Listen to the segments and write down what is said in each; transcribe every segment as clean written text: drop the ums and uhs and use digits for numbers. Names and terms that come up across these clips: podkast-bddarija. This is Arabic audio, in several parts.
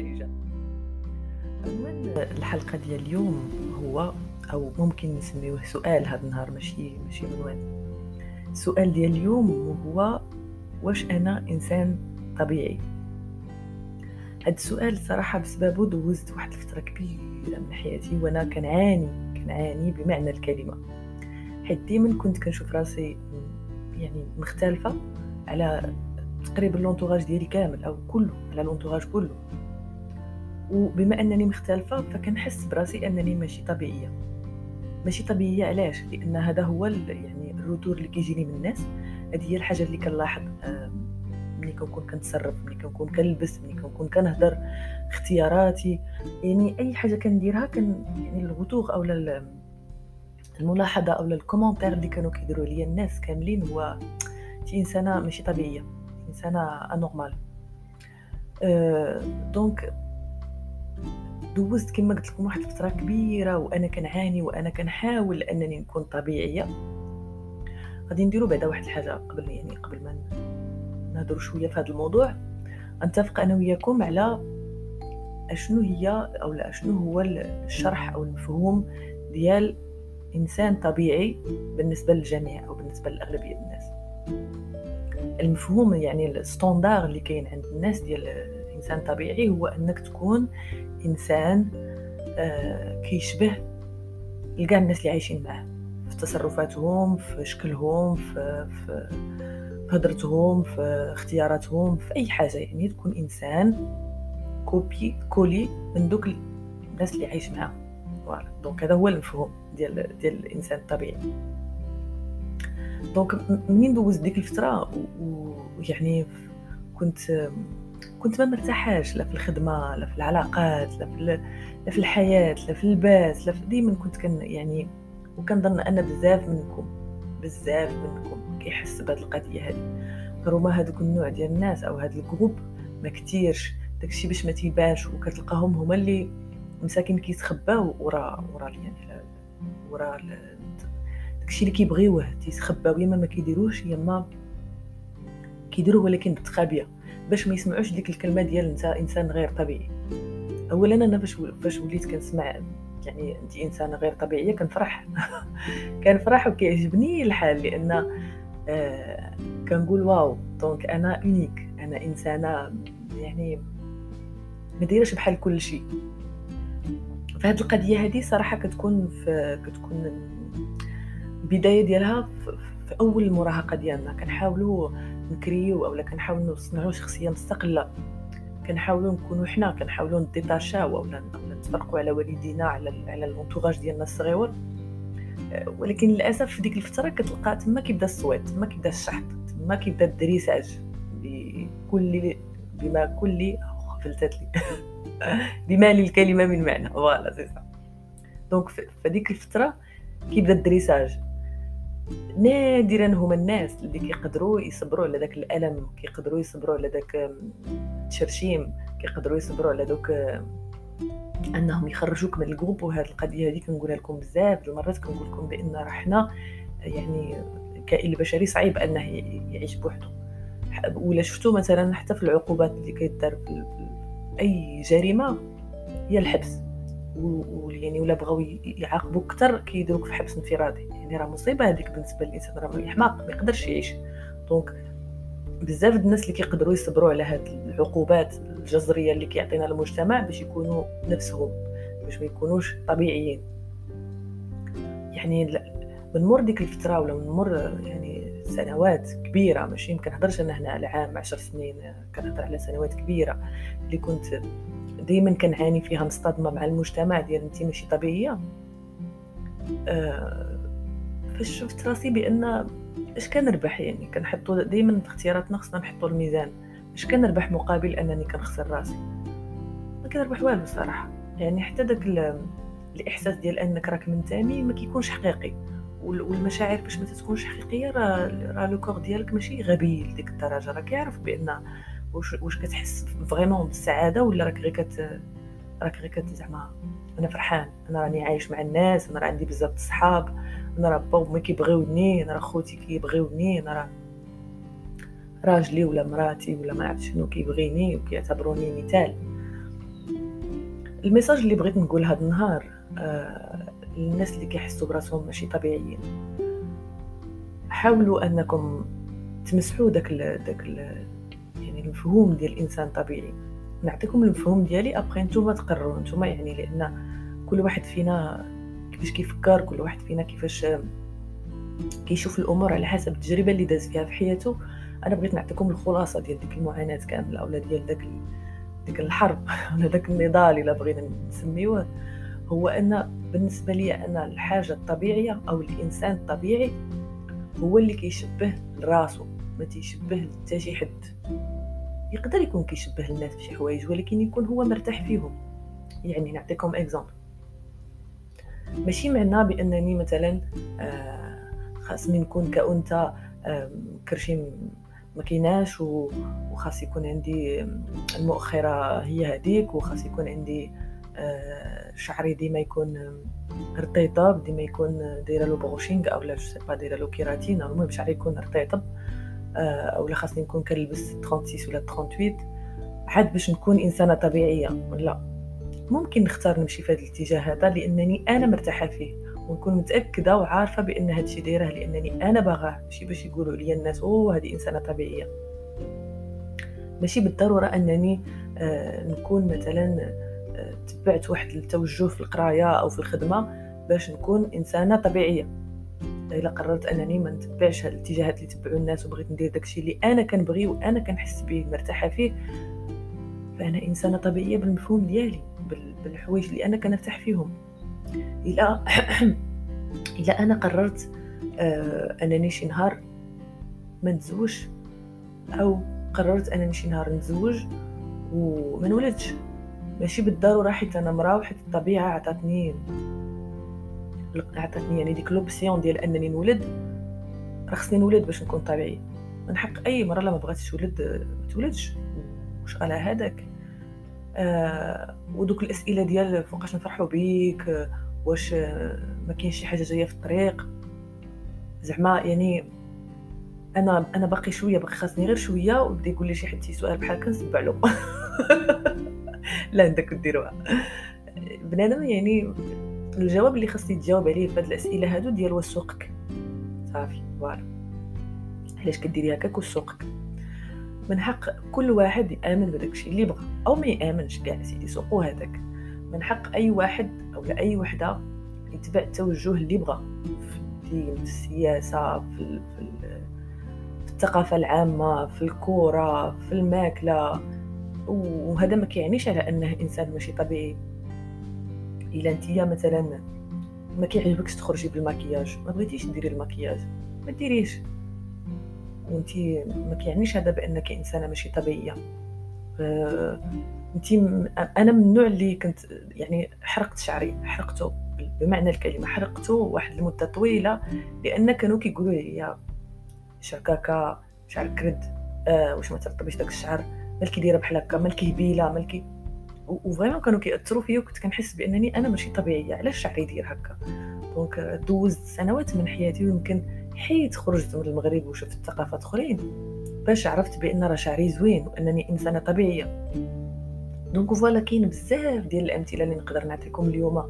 الدارجة. عنوان الحلقة ديال اليوم هو أو ممكن نسميوه سؤال هذا النهار، ماشي عنوان. السؤال ديال اليوم هو واش أنا إنسان طبيعي؟ هذا السؤال صراحة بسببه دوزت واحد الفترة كبيرة من حياتي وأنا كنعاني بمعنى الكلمة، حيت ديما كنت كنشوف راسي يعني مختلفة على تقريبا لونتوراج ديالي كامل أو كله، على لونتوراج كله. وبما أنني مختلفة فكنحس براسي أنني ماشي طبيعية. علاش؟ لأن هذا هو يعني الروتور اللي كيجيني من الناس. هذه هي الحاجة اللي كنلاحظ ملي كنكون كنتصرف، ملي كنكون كنلبس، ملي كنكون كنهضر، اختياراتي، يعني أي حاجة كنديرها يعني الغتوغ أو الملاحظة أو الكومنتار اللي كانوا كيديروا لي الناس كاملين هو تي إنسانة ماشي طبيعية، إنسانة أنورمال. دونك دوزت كما قلت لكم واحد الفترة كبيرة وأنا كنعاني وأنا كنحاول أنني نكون طبيعية. غادي نديروا بعدا واحد الحاجة قبل ما نهضروا شوية في هذا الموضوع، نتفق أنا وياكم على شنو هو الشرح أو المفهوم ديال إنسان طبيعي بالنسبة للجميع أو بالنسبة للأغلبية الناس. المفهوم يعني الستاندار اللي كاين عند الناس ديال إنسان طبيعي هو أنك تكون إنسان كيشبه لكاع الناس اللي عايشين معاه في تصرفاتهم، في شكلهم، في هضرتهم، في اختياراتهم، في أي حاجة. يعني تكون إنسان كولي من دوك الناس اللي عايش معاه. دونك هذا هو المفهوم ديال الإنسان الطبيعي. دونك منين دوز ديك الفترة ويعني كنت ما مرتاحاش لا في الخدمة لا في العلاقات لا في الحياة لا في الباس ديما كنت يعني وكنظن أنا بزاف منكم كيحس بهاد القضية هذه، ربما هادوك النوع ديال الناس أو هاد الجروب ما كتيرش داكشي باش ما تيبانش، وكتلقاهم هما اللي مساكين كيتخباو ورا يعني ورا داكشي اللي كيبغيوه، تيتخباو يما ما كيديروش يما كيديروه ولكن بالتخابيه باش ما يسمعوش ديك الكلمه ديال انت انسان غير طبيعي. اولا انا باش وليت كنسمع يعني انت انسانه غير طبيعيه كنفرح وكيعجبني الحال، لان كنقول واو، دونك انا اونيك، انا انسانه يعني ما دايرهش بحال كل شيء. فهاد القضيه هذه صراحه كتكون البدايه ديالها في اول المراهقه ديالنا، كنحاولوا نكريو اولا كنحاولوا نصنعوا شخصيه مستقله، كنحاولوا نكونوا حنا، كنحاولوا نديتاشاو اولا نتفرقوا على والدينا على الانتوراج ديالنا الصغيور. ولكن للاسف في ديك الفتره كتلقى تما كيبدا الصويت، تما كيبدا الشحط، تما كيبدا الدريساج بما كل فلتت لي بما للكلمه من معنى. فوالا سي صح. دونك في ديك الفتره كيبدا الدريساج. نادرا هما الناس اللي كيقدروا يصبروا على داك الالم، كيقدروا يصبروا على داك التشرشيم، كيقدروا يصبروا على دوك انهم يخرجوك من الجروب. وهذه القضيه هذه كنقولها لكم بزاف المرات، كنقول لكم بان راه حنا يعني الكائن البشري صعيب انه يعيش بوحده. ولا شفتوا مثلا حتى في العقوبات اللي كيدار في اي جريمه هي الحبس، يعني ولا بغاو يعاقبوك اكثر كيديروك في حبس انفرادي. يعني راه مصيبه هذيك بالنسبه للانسان، راه حماق ما يقدرش يعيش. دونك بزاف الناس اللي كيقدروا يصبروا على هاد العقوبات الجذريه اللي كيعطينا المجتمع باش يكونوا نفسهم، باش ما يكونوش طبيعيين. يعني بنمر ديك الفتره ولا بنمر يعني سنوات كبيره، ماشي يمكن نهضرش انا هنا على عام 10 سنين، كنهضر على سنوات كبيره اللي كنت دايما كنعاني فيها مصطدمه مع المجتمع ديال انت ماشي طبيعيه. فشفت راسي بان اش كنربح، يعني كنحطوا دايما في اختياراتنا خصنا نحطوا الميزان، اش كنربح مقابل انني كنخسر راسي؟ ما كنربح والو صراحه. يعني حتى داك الاحساس ديال انك راك منتمي ما كيكونش حقيقي، والمشاعر باش ما تكونش حقيقيه راه لو كور ديالك ماشي غبي لديك الدرجه، راه كيعرف بان واش كتحس فريمون بالسعاده ولا راك غير كت زعما انا فرحان، انا راني عايش مع الناس، انا راه عندي بزاف د الصحاب، انا راه بابا كيبغيوني، انا راه خوتي كيبغيوني، انا راه راجلي ولا مراتي ولا ما عرفت شنو كيبغيني وكيعتبروني مثال. الميساج اللي بغيت نقول هذا النهار الناس اللي كيحسوا براسهم ماشي طبيعيين، حاولوا انكم تمسحوا يعني المفهوم ديال الانسان طبيعي. نعطيكم المفهوم ديالي ابقى نتوما تقرروا نتوما، يعني لان كل واحد فينا كيفاش كيفكر، كل واحد فينا كيفاش كيشوف الامور على حسب التجربه اللي داز فيها في حياته. انا بغيت نعطيكم الخلاصه ديال ديك المعاناه كامله، اولا ديال داك الحرب ولا داك النضال الا بغينا نسميوه، هو ان بالنسبه لي انا الحاجه الطبيعيه او الانسان الطبيعي هو اللي كيشبه لراسو، ما تيشبه حتى شي حد. يقدر يكون كيشبه الناس في شي حوايج ولكن يكون هو مرتاح فيهم. يعني نعطيكم اكزامبل، ماشي معناه بانني مثلا خاصني نكون كأنثى كرشي ما كايناش وخاص يكون عندي المؤخره هي هذيك، وخاص يكون عندي شعري ديما يكون رطيطاب، ديما يكون دايره له بروشينغ اولا جو سي با دايره له كيراتين، المهم شعري يكون رطيطاب، اولا خاصني نكون كنلبس 36 ولا 38 عاد باش نكون انسانه طبيعيه. لا، ممكن نختار نمشي في هذا الاتجاه هذا لانني انا مرتاحه فيه ونكون متاكده وعارفه بان هذا الشيء دايره لانني انا باغاه، ماشي باش يقولوا لي الناس هذه انسانه طبيعيه. ماشي بالضروره انني نكون مثلا تبعت واحد التوجه في القرايه او في الخدمه باش نكون انسانه طبيعيه. الا قررت انني ما نتبعش هاد الاتجاهات اللي تبعوا الناس وبغيت ندير داكشي اللي انا كنبغي وانا كنحس به مرتاحه فيه، فانا انسانه طبيعيه بالمفهوم ديالي، بالحوايج اللي انا كنرتاح فيهم. الى انا قررت انني شي نهار ما نتزوجش، او قررت انني شي نهار نتزوج وما نولدش، ماشي بالضروره حيت انا مراه وحيت الطبيعه عطاتني يعني ديك لوبسيون ديال انني نولد، راه خصني نولد باش نكون طبيعي. من حق اي مره لا ما بغاتش تولد ما تولدش، واش على هذاك. ودوك الاسئله ديال فوقاش نفرحوا بيك، واش ما كاينش شي حاجه جايه في الطريق، زعما يعني انا باقي شويه، باقي خاصني غير شويه، وبدا يقول لي شي حد شي سؤال بحال كنسبع له لا هذاك ديروها بنادم. يعني الجواب اللي خاصني تجاوب عليه في هاد الاسئله هادو ديال واش سوقك صافي، فوالا علاش كديري هكاك وسوقك. من حق كل واحد يامن بداك الشيء اللي بغى او ما يامنش، كاع سيدي سوقو هذاك. من حق اي واحد او لا اي وحده يتبع التوجه اللي بغى في الدين، في السياسه، في الثقافه العامه، في الكوره، في الماكله، وهذا ما كيعنيش على انه انسان ماشي طبيعي. الا انتيا مثلا ما كيعجبكش تخرجي بالماكياج، ما بغيتيش ديري الماكياج، ما ديريش، وانتي ما كيعنيش هذا بانك انسانه ماشي طبيعيه. انتي انا من النوع اللي كنت يعني حرقت شعري، حرقته بمعنى الكلمه، حرقته واحد المده طويله لان كانوا كيقولوا لي شكاكه، شعر كرد، واش ما ترطبيش داك الشعر، مالكي دايره بحال هكا، مالكي هبيله، مالكي، وفريمون كانوا كيأثروا فيا، وكنت كنحس بانني انا ماشي طبيعيه، علاش شعري يدير هكا. دونك دوزت سنوات من حياتي، ويمكن حيت خرجت من المغرب وشفت ثقافات اخرين باش عرفت بان راه شعري زوين وانني انسانه طبيعيه. دونك فوالا كاين بزاف ديال الامثله اللي نقدر نعطيكم اليوم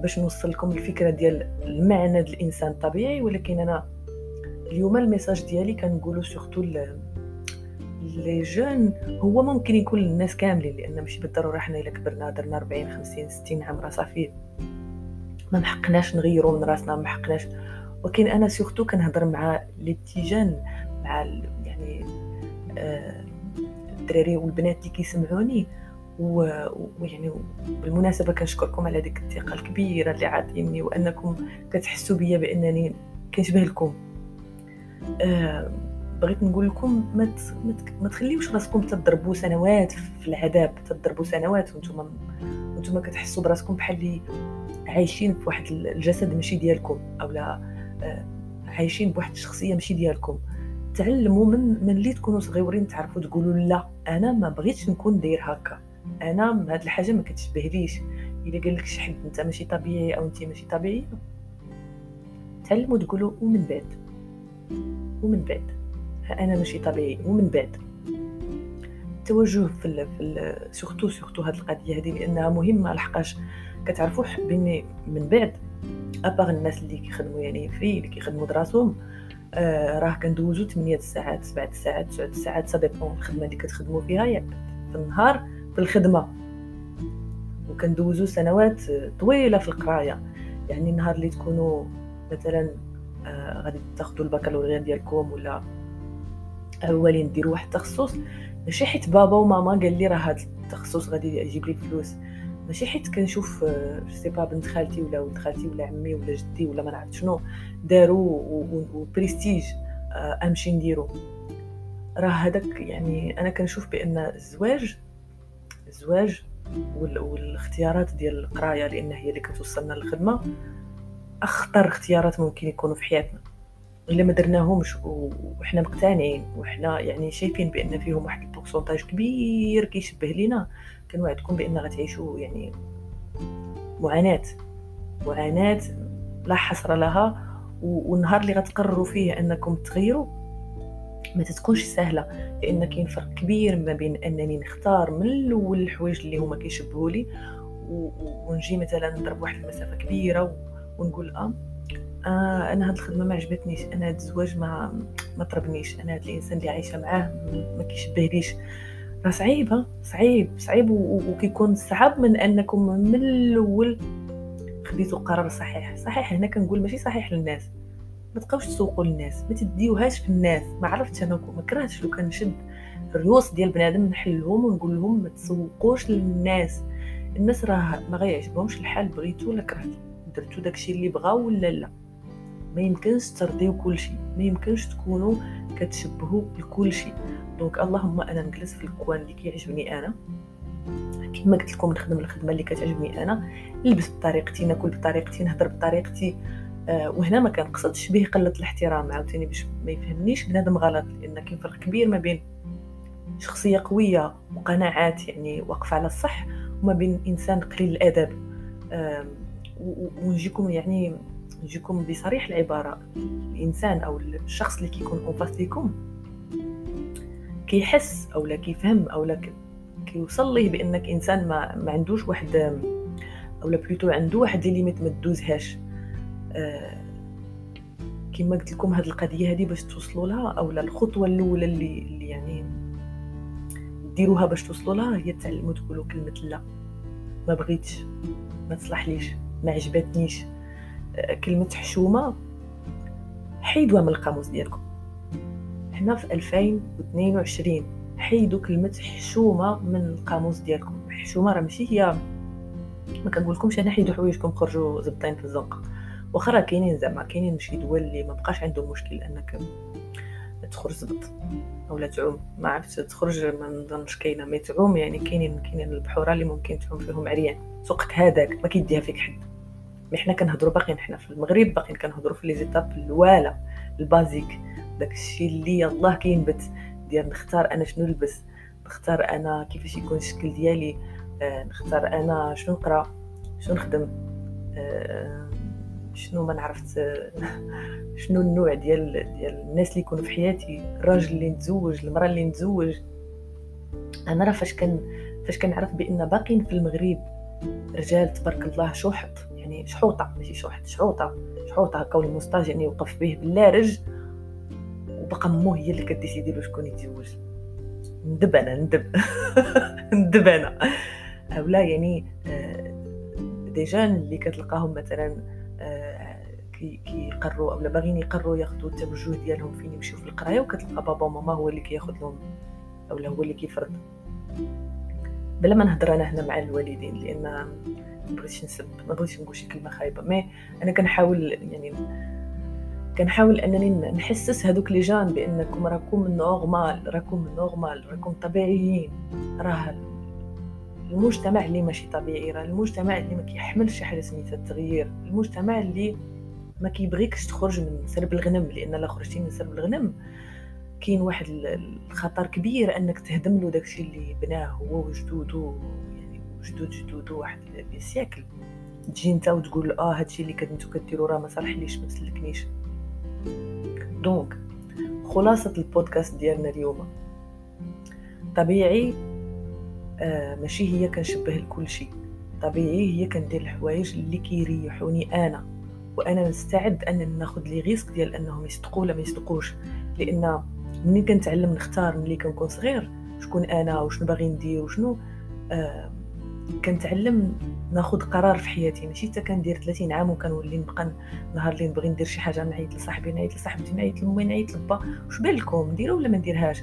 باش نوصل لكم الفكره ديال المعنى ديال الانسان الطبيعي. ولكن انا اليوم الميساج ديالي كنقولوا سورتو لي جون، هو ممكن يكون للناس كاملين، لان ماشي بالضروره حنا الا كبرنا درنا 40 50 60 عام راه صافي ما محقناش نغيروا من راسنا، ما حقناش. ولكن انا سورتو كنهضر مع لي تيجان، مع يعني الدراري والبنات اللي كيسمعوني، ويعني بالمناسبه كنشكركم على ديك الثقه الكبيره اللي عاطيني، وانكم كتحسوا بيا بانني كنشبه لكم. بغيت نقول لكم ما تخليوش راسكم تضربوا سنوات في العذاب، تضربوا سنوات وانتم كتحسوا براسكم بحال اللي عايشين في واحد الجسد ماشي ديالكم، اولا عايشين بواحد الشخصيه ماشي ديالكم. تعلموا من اللي تكونوا صغيورين، تعرفوا تقولوا لا انا ما بغيتش نكون داير هكا، انا هاد الحاجه ما كتشبهليش. الا قال لك شي حد انت ماشي طبيعي او انت ماشي طبيعيه، تعلموا تقولوا ومن بعد انا ماشي طبيعي، ومن بعد التوجه في سورتو هذه القضيه هذه لانها مهمه. لحقاش كتعرفوا بان من بعد اباغ الناس اللي كيخدموا يعني فري اللي كيخدموا دراسهم راه كندوزو 8 ساعات 7 ساعات 9 ساعات سا ديبون الخدمه اللي كتخدموا فيها يعني في النهار في الخدمه، وكندوزو سنوات طويله في القرايه. يعني النهار اللي تكونوا مثلا غادي تاخذوا البكالوريا ديالكم ولا اولين ديروا واحد التخصص، ماشي حيت بابا وماما قال لي راه هذا التخصص غادي يجيب لي فلوس، ماشي حيت كنشوف سي با بنت خالتي ولا ولد خالتي ولا عمي ولا جدي ولا ما نعرف شنو داروا وبريستيج امشي نديرو. راه هذاك يعني انا كنشوف بان الزواج والاختيارات ديال القرايه لان هي اللي كتوصلنا للخدمه اخطر اختيارات ممكن يكونوا في حياتنا الا ما درناهمش وحنا مقتنعين وحنا يعني شايفين بان فيهم واحد البورسونتاج كبير كيشبه لينا. كنوعدكم بان غتعيشوا يعني معاناه لا حصر لها، والنهار اللي غتقرروا فيه انكم تغيروا ما تتكونش سهله، لان كاين فرق كبير ما بين انني نختار من الاول الحوايج اللي هما كيشبهوا لي ونجي مثلا نضرب واحد المسافه كبيره ونقول انا هاد الخدمه ما عجبتنيش، انا هاد الزواج ما طربنيش، انا هاد الانسان اللي عايشه معاه ما كيشبهليش. راه صعيب وكيكون صعب من انكم من الاول خديتوا قرار صحيح. هنا كنقول ماشي صحيح للناس، ما تبقاوش تسوقوا للناس، ما تديوهاش في الناس. ما عرفتش انا ما كرهتش لو كنشد الريوس ديال بنادم نحلهم ونقول لهم ما تسوقوش للناس، الناس راه ما غيعجبهمش الحال بغيتو ولا كرهتو، درتو داكشي اللي بغاو ولا لا. ما يمكنش ترضيو كل شيء، ما يمكنش تكونوا كتشبهوا لكل شيء. دونك اللهم انا نجلس في الكوان اللي كيعجبني انا، كما قلت لكم نخدم الخدمه اللي كتعجبني انا، نلبس بطريقتي، ناكل بطريقتي، نهضر بطريقتي. وهنا ما كنقصدش به قله الاحترام، عاوتاني باش ما يفهمنيش بنادم غلط، لان كاين فرق كبير ما بين شخصيه قويه وقناعات يعني واقفه على الصح وما بين انسان قليل الادب. ونجيكم بصريح العباره، الانسان او الشخص اللي كيكون اونفاس ليكم كيحس او لا كيفهم او لا كيوصل ليه بانك انسان ما عندوش واحد او لا بلوتو عنده واحد ليميت ما تدوزهاش. كما قلت لكم هذه القضيه هذه باش توصلوا لها او لا الخطوه الاولى اللي يعني ديروها باش توصلوا لها هي تعلموا تقولوا كلمه لا، ما بغيتش، ما تصلحليش، ما عجبتنيش. كلمه حشومه حيدوها من القاموس ديالكم. حنا في 2022 حيدوا كلمه حشومه من القاموس ديالكم. الحشومه راه ماشي هي، ما كنقولكمش انا حيدوا حوايجكم خرجوا زبطين في الزنقه، واخا كاينين زعما كاينين شي دول اللي ما بقاش عندهم مشكل انك تخرج زبط اولا تعوم، ما عرفتش تخرج ما نظنش كاينه ما تعوم، يعني كاينين البحوره اللي ممكن تعوم فيهم عريان، سوقت هذاك ما كيديها فيك حد. مي حنا كنهضروا باقيين حنا في المغرب باقيين كنهضروا في لي زيتاب الواله البازيك، داكشي اللي يلاه كينبت ديال نختار انا شنو نلبس، نختار انا كيفاش يكون الشكل ديالي، نختار انا شنو نقرا، شنو نخدم، شنو ما عرفت شنو النوع ديال الناس اللي يكونوا في حياتي، الراجل اللي نتزوج، المراه اللي نتزوج. انا راه فاش كنعرف بان باقيين في المغرب رجال تبارك الله شحط، يعني شحوطه ماشي شحط، شحوطه هكا، والمستاج يعني وقف به باللارج وبقى مو هي اللي كتديسيدي له شكون يتزوج. ندب انا اولا يعني ديجا اللي كتلقاهم مثلا كيقروا اولا باغيين يقروا ياخذوا التوجه ديالهم فين يمشيو في القرايه، وكتلقى بابا وماما هو اللي كياخذ لهم اولا هو اللي كيفرض. بلا ما نهضر انا هنا مع الوالدين لان ما بغيتش نسب، ما بغيتش نقول شي كلمه خايبه، مي انا كنحاول انني نحسس هذوك لي جان بانكم راكم نورمال، راكم طبيعيين. راه المجتمع اللي ماشي طبيعي، راه المجتمع اللي ما كيحملش شي حاجه سميتها التغيير، المجتمع اللي ما كيبغيكش تخرج من سرب الغنم، لان لا خرجتي من سرب الغنم كاين واحد الخطر كبير انك تهدم له داكشي اللي بناه هو وجدوده، يعني جدوده واحد السيكل. تجي نتا وتقول هادشي اللي كنتو كديروا راه ما صالحليش، ما سلكنيش. دونك خلاصه البودكاست ديالنا اليوم طبيعي ماشي هي كنشبه لكل شيء، طبيعي هي كندير الحوايج اللي كيريحوني انا، وانا مستعد ان ناخذ لي ريسك ديال انهم يصدقوا ولا ما يصدقوش، لان ملي كنتعلم نختار ملي كنكون صغير شكون انا وشنو باغي ندير وشنو كنتعلم ناخذ قرار في حياتي، ماشي حتى كندير 30 عام وكنولي نبقى نهار اللي نبغي ندير شي حاجه نعيط لصاحبي نعيط لصاحبتي نعيط لامي نعيط لبا واش بان لكم نديرها ولا ما نديرهاش.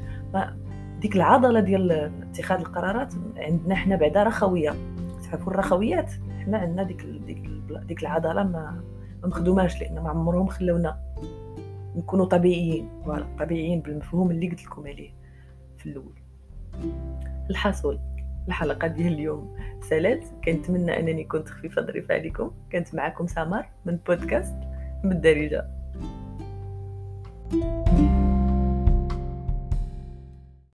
ديك العضله ديال اتخاذ القرارات عندنا حنا بعدا رخويه، تعرفوا الرخويات حنا عندنا ديك العضله ما مخدوماش، لان ما عمرهم خلونا نكونوا طبيعيين، فوالا طبيعيين بالمفهوم اللي قلت لكم عليه في الاول. الحصول الحلقه ديال اليوم سالات، كنتمنى انني كنت خفيفه ظريفه عليكم. كنت معكم سمر من بودكاست بالدارجه.